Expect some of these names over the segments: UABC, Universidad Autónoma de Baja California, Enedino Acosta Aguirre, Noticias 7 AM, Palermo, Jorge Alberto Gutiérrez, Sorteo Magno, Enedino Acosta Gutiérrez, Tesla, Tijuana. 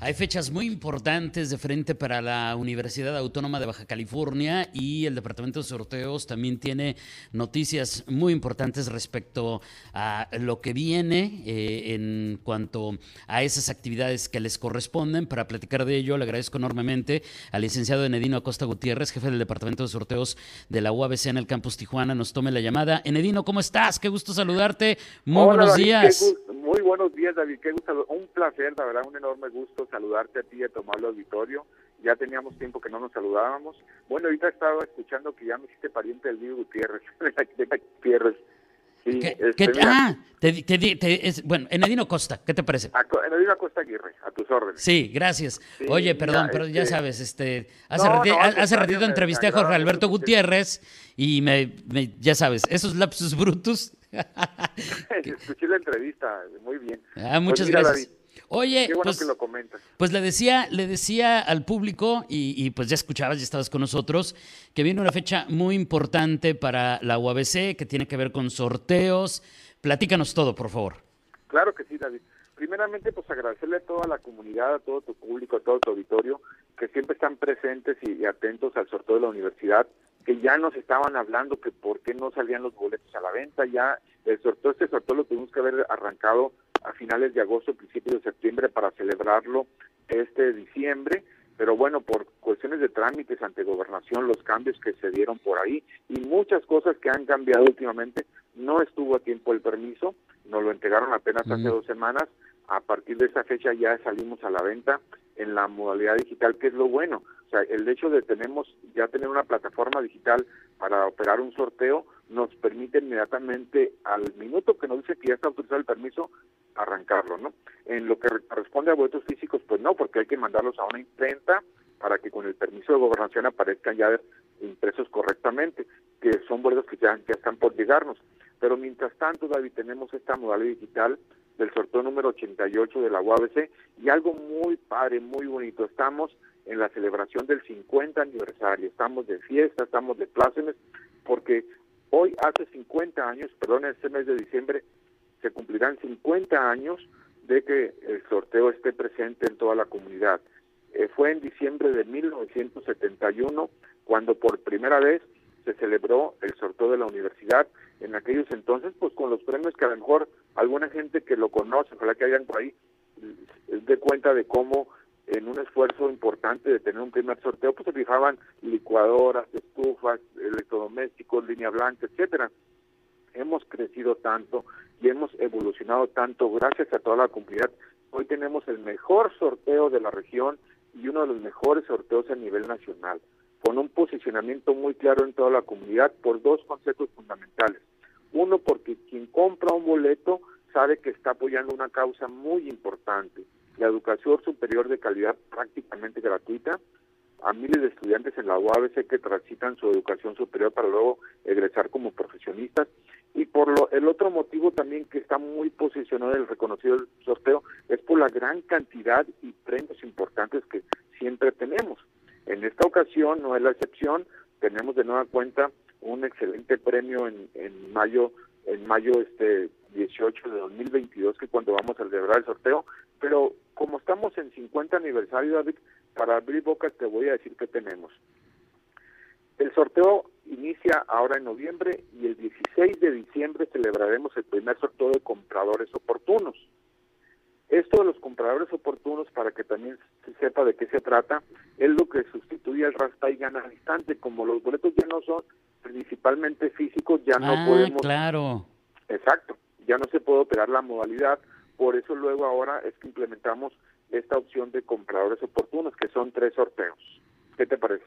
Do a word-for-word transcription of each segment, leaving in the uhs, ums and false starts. Hay fechas muy importantes de frente para la Universidad Autónoma de Baja California y el Departamento de Sorteos también tiene noticias muy importantes respecto a lo que viene eh, en cuanto a esas actividades que les corresponden. Para platicar de ello, le agradezco enormemente al licenciado Enedino Acosta Gutiérrez, jefe del Departamento de Sorteos de la U A B C en el campus Tijuana. Nos tome la llamada. Enedino, ¿cómo estás? Qué gusto saludarte. Muy Hola, buenos días. David, qué gusto. Muy buenos días, David. Qué gusto. Un placer, la verdad, un enorme gusto saludarte a ti y a tu amable auditorio. Ya teníamos tiempo que no nos saludábamos. Bueno, ahorita estaba escuchando que ya me hiciste pariente del Diego Gutiérrez. Gutiérrez. Sí, ¿Qué, este, qué, ah, te, te, te, es, bueno, Enedino Acosta, ¿qué te parece? A, Enedino Acosta Aguirre, a tus órdenes. Sí, gracias. Sí, Oye, perdón, mira, pero este, ya sabes, este, hace, no, reti, no, hace, hace ratito entrevisté a Jorge Alberto Gutiérrez y me, me, ya sabes, esos lapsus brutus. Escuché la entrevista, muy bien. Ah, muchas pues, mira, gracias. David, Oye, bueno pues, que lo pues le decía, le decía al público, y, y pues ya escuchabas, ya estabas con nosotros, que viene una fecha muy importante para la U A B C, que tiene que ver con sorteos. Platícanos todo, por favor. Claro que sí, David. Primeramente, pues agradecerle a toda la comunidad, a todo tu público, a todo tu auditorio, que siempre están presentes y, y atentos al sorteo de la universidad, que ya nos estaban hablando que por qué no salían los boletos a la venta. Ya el sorteo, este sorteo lo tuvimos que haber arrancado a finales de agosto, principios de septiembre, para celebrarlo este diciembre, pero bueno, por cuestiones de trámites ante gobernación, los cambios que se dieron por ahí y muchas cosas que han cambiado últimamente, no estuvo a tiempo el permiso, nos lo entregaron apenas hace dos semanas. A partir de esa fecha ya salimos a la venta en la modalidad digital, que es lo bueno. O sea, el hecho de tenemos ya tener una plataforma digital para operar un sorteo nos permite inmediatamente, al minuto que nos dice que ya está autorizado el permiso, arrancarlo, ¿no? En lo que corresponde a boletos físicos, pues no, porque hay que mandarlos a una imprenta para que con el permiso de gobernación aparezcan ya impresos correctamente, que son boletos que ya, ya están por llegarnos. Pero mientras tanto, David, tenemos esta modalidad digital del sorteo número ochenta y ocho de la U A B C, y algo muy padre, muy bonito, estamos en la celebración del cincuenta aniversario, estamos de fiesta, estamos de plácemes, porque hoy hace cincuenta años, perdón, este mes de diciembre, se cumplirán cincuenta años de que el sorteo esté presente en toda la comunidad. Eh, fue en diciembre de mil novecientos setenta y uno cuando por primera vez se celebró el sorteo de la universidad. En aquellos entonces, pues con los premios que a lo mejor alguna gente que lo conoce, ojalá que hayan por ahí, dé cuenta de cómo en un esfuerzo importante de tener un primer sorteo, pues se fijaban licuadoras, estufas, electrodomésticos, línea blanca, etcétera. Hemos crecido tanto y hemos evolucionado tanto gracias a toda la comunidad. Hoy tenemos el mejor sorteo de la región y uno de los mejores sorteos a nivel nacional, con un posicionamiento muy claro en toda la comunidad por dos conceptos fundamentales. Uno, porque quien compra un boleto sabe que está apoyando una causa muy importante, la educación superior de calidad prácticamente gratuita a miles de estudiantes en la U A B C que transitan su educación superior para luego egresar como profesionistas. Y por lo, el otro motivo también que está muy posicionado en el reconocido sorteo es por la gran cantidad y premios importantes que siempre tenemos. En esta ocasión no es la excepción, tenemos de nueva cuenta un excelente premio en, en mayo, en mayo este dieciocho de dos mil veintidós, que cuando vamos a celebrar el sorteo, pero como estamos en cincuenta aniversario, David, para abrir boca te voy a decir que tenemos. El sorteo inicia ahora en noviembre y el dieciséis de diciembre celebraremos el primer sorteo de compradores oportunos. Esto de los compradores oportunos, para que también se sepa de qué se trata, es lo que sustituye al raspa y gana al instante. Como los boletos ya no son principalmente físicos, ya ah, no podemos... claro. Exacto, ya no se puede operar la modalidad, por eso luego ahora es que implementamos esta opción de compradores oportunos, que son tres sorteos. ¿Qué te parece?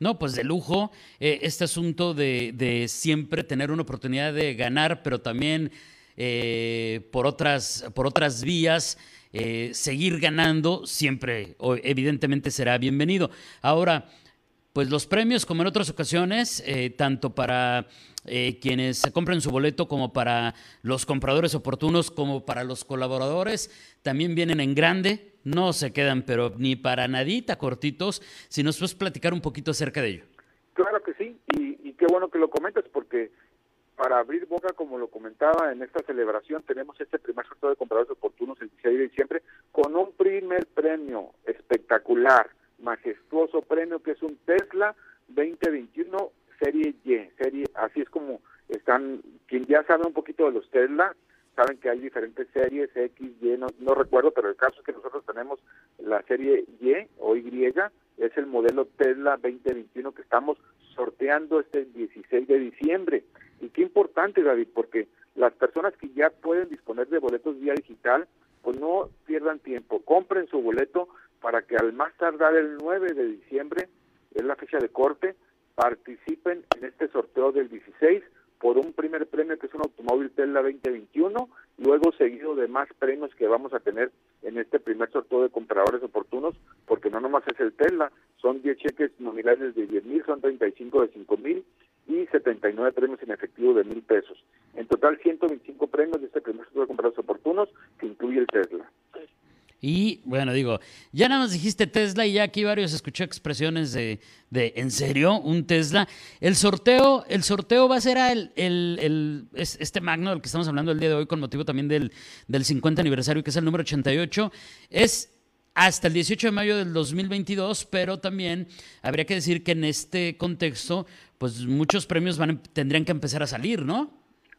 No, pues de lujo, eh, este asunto de, de siempre tener una oportunidad de ganar, pero también... Eh, por otras por otras vías, eh, seguir ganando siempre, evidentemente será bienvenido. Ahora, pues los premios, como en otras ocasiones, eh, tanto para eh, quienes se compren su boleto como para los compradores oportunos, como para los colaboradores, también vienen en grande, no se quedan, pero ni para nadita cortitos. Si nos puedes platicar un poquito acerca de ello. Claro que sí, y, y qué bueno que lo comentas, porque para abrir boca, como lo comentaba, en esta celebración tenemos este primer sorteo de compradores oportunos el dieciséis de diciembre con un primer premio espectacular, majestuoso premio, que es un Tesla veinte veintiuno serie Y, serie, así es como están. Quien ya sabe un poquito de los Tesla, saben que hay diferentes series, X, Y, no, no recuerdo, pero el caso es que nosotros tenemos la serie Y o Y, es el modelo Tesla veinte veintiuno que estamos sorteando este dieciséis de diciembre. Y qué importante, David, porque las personas que ya pueden disponer de boletos vía digital, pues no pierdan tiempo, compren su boleto para que al más tardar el nueve de diciembre, es la fecha de corte, participen en este sorteo del dieciséis por un primer premio que es un automóvil Tesla veinte veintiuno, luego seguido de más premios que vamos a tener en este primer sorteo de compradores oportunos, porque no nomás es el Tesla, son diez cheques nominales de diez mil, son treinta y cinco de cinco mil y setenta y nueve premios en efectivo de mil pesos. En total, ciento veinticinco premios de este primer sorteo de compradores oportunos, que incluye el Tesla. Y bueno, digo, ya nada más dijiste Tesla y ya aquí varios escuché expresiones de, de ¿en serio? ¿Un Tesla? El sorteo, el sorteo va a ser el, el, el, este magno del que estamos hablando el día de hoy con motivo también del, del cincuenta aniversario, que es el número ochenta y ocho, es hasta el dieciocho de mayo del dos mil veintidós, pero también habría que decir que en este contexto, pues muchos premios van, tendrían que empezar a salir, ¿no?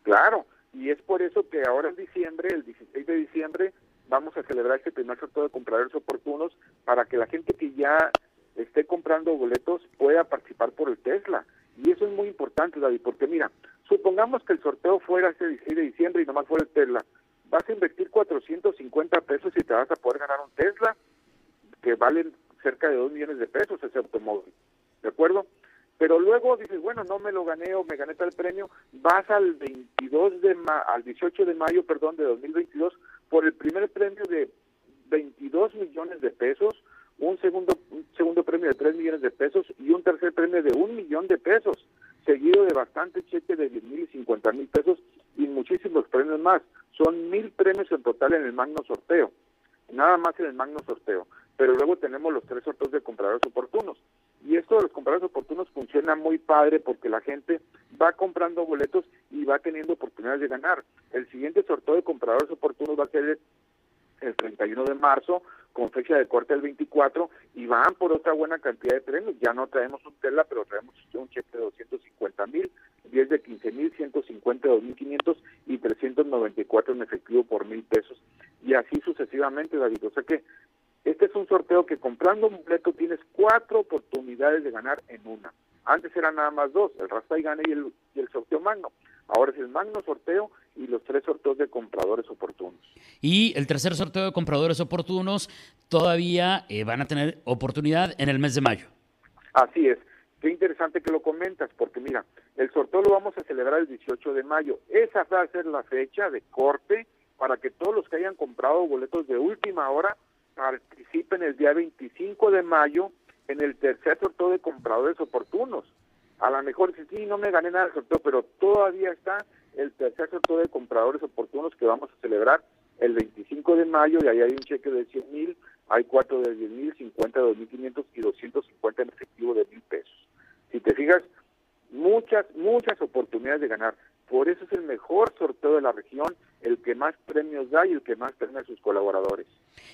Claro, y es por eso que ahora en diciembre, el dieciséis de diciembre, vamos a celebrar este primer sorteo de compradores oportunos para que la gente que ya esté comprando boletos pueda participar por el Tesla. Y eso es muy importante, David, porque mira, supongamos que el sorteo fuera este dieciséis de diciembre y nomás fuera el Tesla. Vas a invertir cuatrocientos cincuenta pesos y te vas a poder ganar un Tesla que vale cerca de dos millones de pesos ese automóvil, ¿de acuerdo? Pero luego dices, bueno, no me lo gané o me gané tal premio, vas al veintidós de ma- al dieciocho de mayo, perdón, de dos mil veintidós por el primer premio de veintidós millones de pesos, un segundo un segundo premio de tres millones de pesos y un tercer premio de un millón de pesos, seguido de bastantes cheques de diez mil y cincuenta mil pesos y muchísimos premios más. Son mil premios en total en el magno sorteo, nada más en el magno sorteo. Pero luego tenemos los tres sorteos de compradores oportunos. Y esto de los compradores oportunos funciona muy padre porque la gente va comprando boletos y va teniendo oportunidades de ganar. El siguiente sorteo de compradores oportunos va a ser el treinta y uno de marzo, con fecha de corte el veinticuatro, y van por otra buena cantidad de premios. Ya no traemos un Tesla, pero traemos un cheque de doscientos cincuenta mil, diez de quince mil, ciento cincuenta de dos mil quinientos y trescientos noventa y cuatro en efectivo por mil pesos. Y así sucesivamente, David. O sea que este es un sorteo que comprando un boleto tienes cuatro oportunidades de ganar en una. Antes eran nada más dos, el Rasta y Gane y el, y el sorteo magno. Ahora es el magno sorteo y los tres sorteos de compradores oportunos. Y el tercer sorteo de compradores oportunos todavía eh, van a tener oportunidad en el mes de mayo. Así es. Qué interesante que lo comentas, porque mira, el sorteo lo vamos a celebrar el dieciocho de mayo. Esa va a ser la fecha de corte para que todos los que hayan comprado boletos de última hora participen el día veinticinco de mayo en el tercer sorteo de compradores oportunos. A lo mejor dices, sí, no me gané nada del sorteo, pero todavía está el tercer sorteo de compradores oportunos que vamos a celebrar el veinticinco de mayo, y ahí hay un cheque de cien mil, hay cuatro de diez mil, cincuenta de dos mil quinientos y doscientos cincuenta en efectivo de mil pesos. Si te fijas, muchas, muchas oportunidades de ganar. Por eso es el mejor sorteo de la región, el que más premios da y el que más premia a sus colaboradores.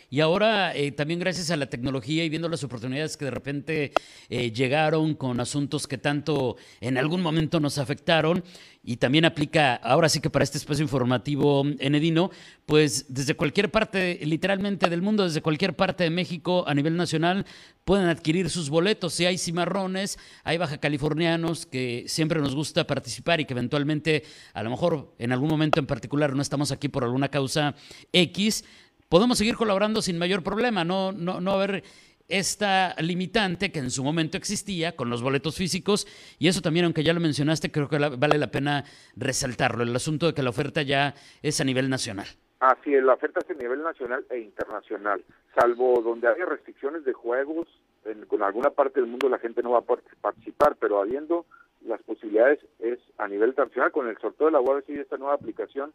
Y ahora eh, también gracias a la tecnología y viendo las oportunidades que de repente eh, llegaron con asuntos que tanto en algún momento nos afectaron, y también aplica ahora sí que para este espacio informativo Enedino, pues desde cualquier parte literalmente del mundo, desde cualquier parte de México a nivel nacional pueden adquirir sus boletos. Si hay cimarrones, hay bajacalifornianos que siempre nos gusta participar y que eventualmente a lo mejor en algún momento en particular no estamos aquí por alguna causa X, podemos seguir colaborando sin mayor problema, no, no, no haber esta limitante que en su momento existía con los boletos físicos, y eso también, aunque ya lo mencionaste, creo que la, vale la pena resaltarlo, el asunto de que la oferta ya es a nivel nacional. Así es, la oferta es a nivel nacional e internacional. salvo donde había restricciones de juegos, en, con alguna parte del mundo la gente no va a participar, pero habiendo las posibilidades es a nivel internacional. Con el sorteo de la U A B C y esta nueva aplicación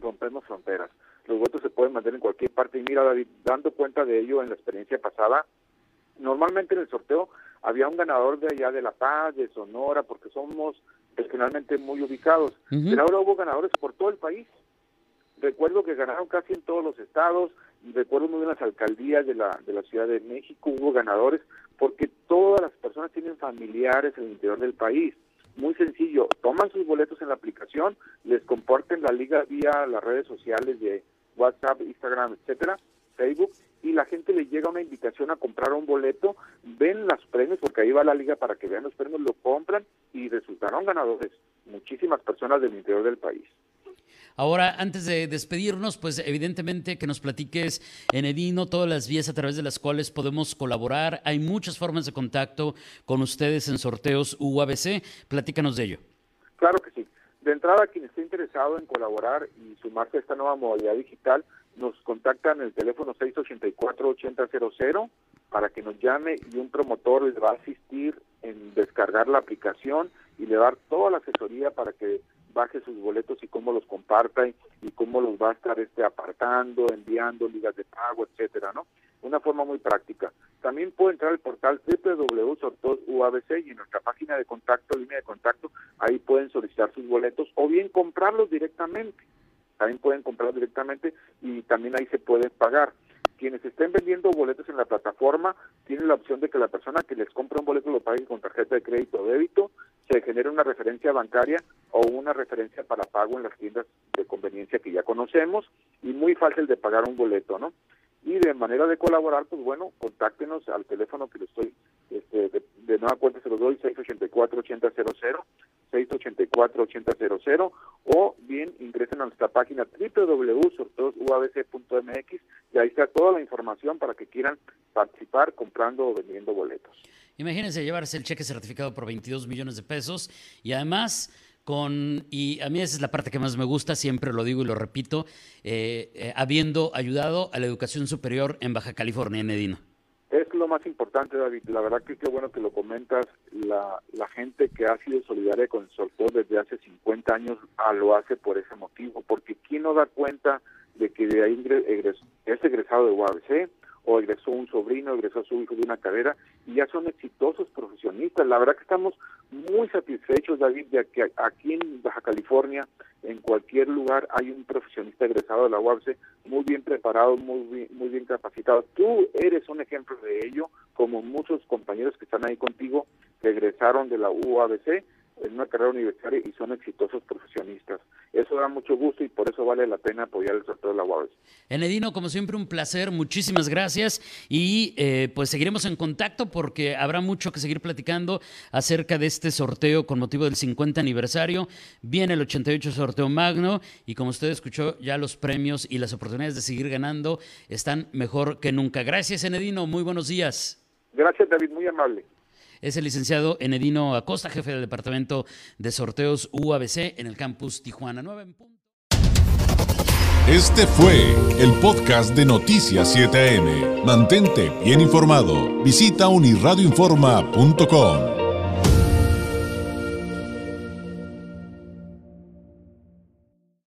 rompemos fronteras. Los votos se pueden mandar en cualquier parte y mira, David, dando cuenta de ello en la experiencia pasada, normalmente en el sorteo había un ganador de allá de La Paz, de Sonora, porque somos regionalmente muy ubicados, uh-huh. pero ahora hubo ganadores por todo el país. Recuerdo que ganaron casi en todos los estados, y recuerdo muy bien las alcaldías de la, de la Ciudad de México, hubo ganadores, porque todas las personas tienen familiares en el interior del país. Muy sencillo, toman sus boletos en la aplicación, les comparten la liga vía las redes sociales de WhatsApp, Instagram, etcétera, Facebook, y la gente le llega una invitación a comprar un boleto, ven los premios, porque ahí va la liga para que vean los premios, lo compran y resultaron ganadores muchísimas personas del interior del país. Ahora, antes de despedirnos, pues evidentemente que nos platiques, Enedino, todas las vías a través de las cuales podemos colaborar. Hay muchas formas de contacto con ustedes en Sorteos U A B C. Platícanos de ello. Claro que sí. De entrada, quien esté interesado en colaborar y sumarse a esta nueva modalidad digital, nos contactan el teléfono seis ocho cuatro, ocho cero cero cero para que nos llame y un promotor les va a asistir en descargar la aplicación y le va a dar toda la asesoría para que baje sus boletos y cómo los comparta y, y cómo los va a estar este apartando, enviando ligas de pago, etcétera, ¿no? Una forma muy práctica. También puede entrar al portal doble u doble u doble u punto sorteos u a b c y en nuestra página de contacto, línea de contacto, ahí pueden solicitar sus boletos o bien comprarlos directamente. También pueden comprarlos directamente y también ahí se pueden pagar. Quienes estén vendiendo boletos en la plataforma tienen la opción de que la persona que les compra un boleto lo pague con tarjeta de crédito o débito, se genere una referencia bancaria o una referencia para pago en las tiendas de conveniencia que ya conocemos, y muy fácil de pagar un boleto, ¿no? Y de manera de colaborar, pues bueno, contáctenos al teléfono que les estoy, este, de, de nueva cuenta se los doy, seis ocho cuatro, ocho cero cero cero, seis ocho cuatro, ocho cero cero cero, o bien ingresen a nuestra página doble u doble u doble u punto sorteos u a b c punto m x y ahí está toda la información para que quieran participar comprando o vendiendo boletos. Imagínense llevarse el cheque certificado por veintidós millones de pesos y además... Con, y a mí esa es la parte que más me gusta, siempre lo digo y lo repito, eh, eh, habiendo ayudado a la educación superior en Baja California, en Enedino. Es lo más importante, David. La verdad que qué bueno que lo comentas. La, la gente que ha sido solidaria con el sorteo desde hace cincuenta años ah, lo hace por ese motivo, porque ¿quién no da cuenta de que de ahí ingres, egres, es egresado de U A B C o egresó un sobrino, egresó a su hijo de una carrera, y ya son exitosos profesionistas? La verdad que estamos muy satisfechos, David, de que aquí en Baja California, en cualquier lugar, hay un profesionista egresado de la U A B C, muy bien preparado, muy bien, muy bien capacitado. Tú eres un ejemplo de ello, como muchos compañeros que están ahí contigo, que egresaron de la U A B C en una carrera universitaria y son exitosos profesionistas. Eso da mucho gusto y por eso vale la pena apoyar el sorteo de la U A B C. Enedino, como siempre, un placer, muchísimas gracias y eh, pues seguiremos en contacto porque habrá mucho que seguir platicando acerca de este sorteo con motivo del cincuenta aniversario. Viene el ochenta y ocho Sorteo Magno y como usted escuchó, ya los premios y las oportunidades de seguir ganando están mejor que nunca. Gracias, Enedino, muy buenos días. Gracias, David, muy amable. Es el licenciado Enedino Acosta, jefe del Departamento de Sorteos U A B C en el campus Tijuana. Este fue el podcast de Noticias siete A M. Mantente bien informado. Visita unirradioinforma punto com.